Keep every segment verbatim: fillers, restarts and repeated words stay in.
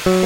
Today,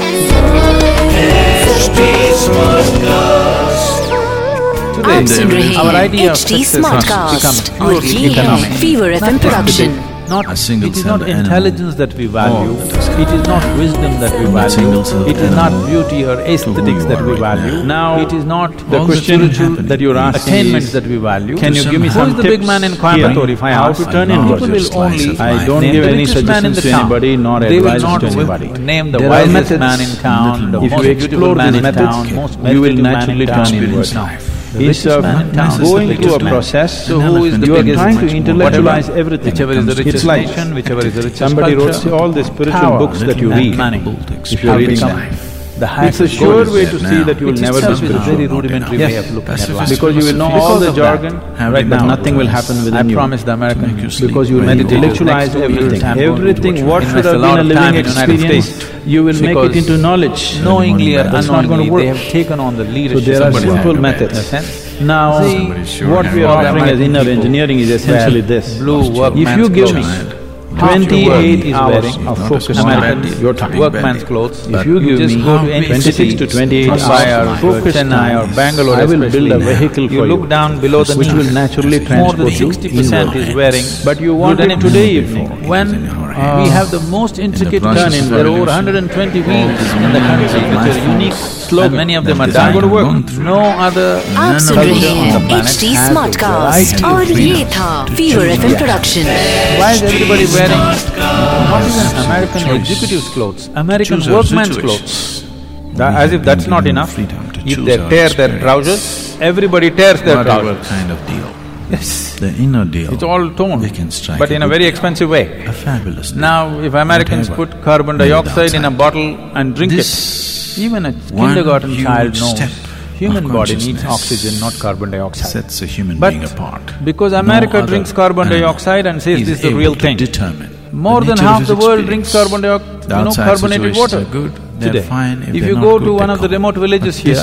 our idea of success has become purely economic. Fever F M production. Not a single it is not intelligence that we value, it is not wisdom that we value, it is not beauty or aesthetics that we value. Now, it is not the question that you're asking, attainments that we value. Can you give me some tips? Who is the big man in Coimbatore? If I ask, people will only… I don't give any suggestions to anybody, nor advices to anybody. Name the wisest man in town, the most beautiful man in town, you will naturally turn inwards. It's of going through a process, so who is the you are trying to intellectualize everything. Whichever is the richest nation, whichever is the richest somebody culture, wrote all the spiritual books that you read, if you are reading them. It's a sure way to see that you will never be spiritual. It's a very rudimentary way of looking at life. Because you will know all the jargon, right now, nothing will happen within you. I promise the American people, because you will intellectualize everything. Everything, what should have been a living experience, you will make it into knowledge. Knowingly or unknowingly, they have taken on the leadership. So there are simple methods. Now, what we are offering as Inner Engineering is essentially this. If you give me Twenty-eight hours of focused American your time, workman's clothes. If you give me twenty-six to twenty-eight hours of focused Chennai or Bangalore, I will build a vehicle for you. You look down below the knee, which will naturally transport you. More than sixty percent is wearing. But you want it today evening. When uh, we have the most intricate turn-in, there are over one hundred twenty wheels in the country, which are unique slogan. Many of them are done. No other culture on the planet has the right to freedom. Fever F M production. Why is everybody wearing not even American choice. Executives' clothes, American choose workman's clothes. That, as if that's not enough. If they tear their trousers, everybody tears their trousers. Kind of deal. Yes. The inner deal. It's all torn, but in a very expensive way. A fabulous deal. Now, if Americans put carbon dioxide in a bottle and drink this it, even a kindergarten child knows. Human body needs oxygen, not carbon dioxide. Sets a human but being apart. Because America no drinks carbon dioxide and says this is the real thing, more than half the world drinks carbon dioxide, you know, carbonated water good, today. Fine if if you go to one of the remote villages here,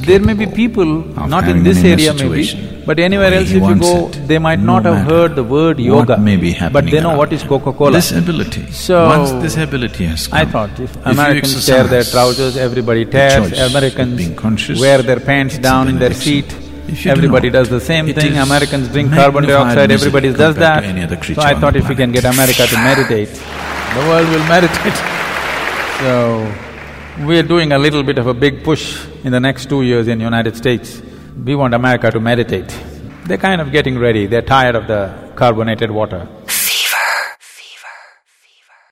there may be people, not in this area maybe, but anywhere else if you go, they might not have heard the word yoga, but they know what is Coca-Cola. This ability, once this ability has come, I thought if Americans tear their trousers, everybody tears, Americans wear their pants down in their seat. Everybody does the same thing, Americans drink carbon dioxide, everybody does that. So I thought if we can get America to meditate, the world will meditate. So, we're doing a little bit of a big push in the next two years in United States. We want America to meditate. They're kind of getting ready, they're tired of the carbonated water.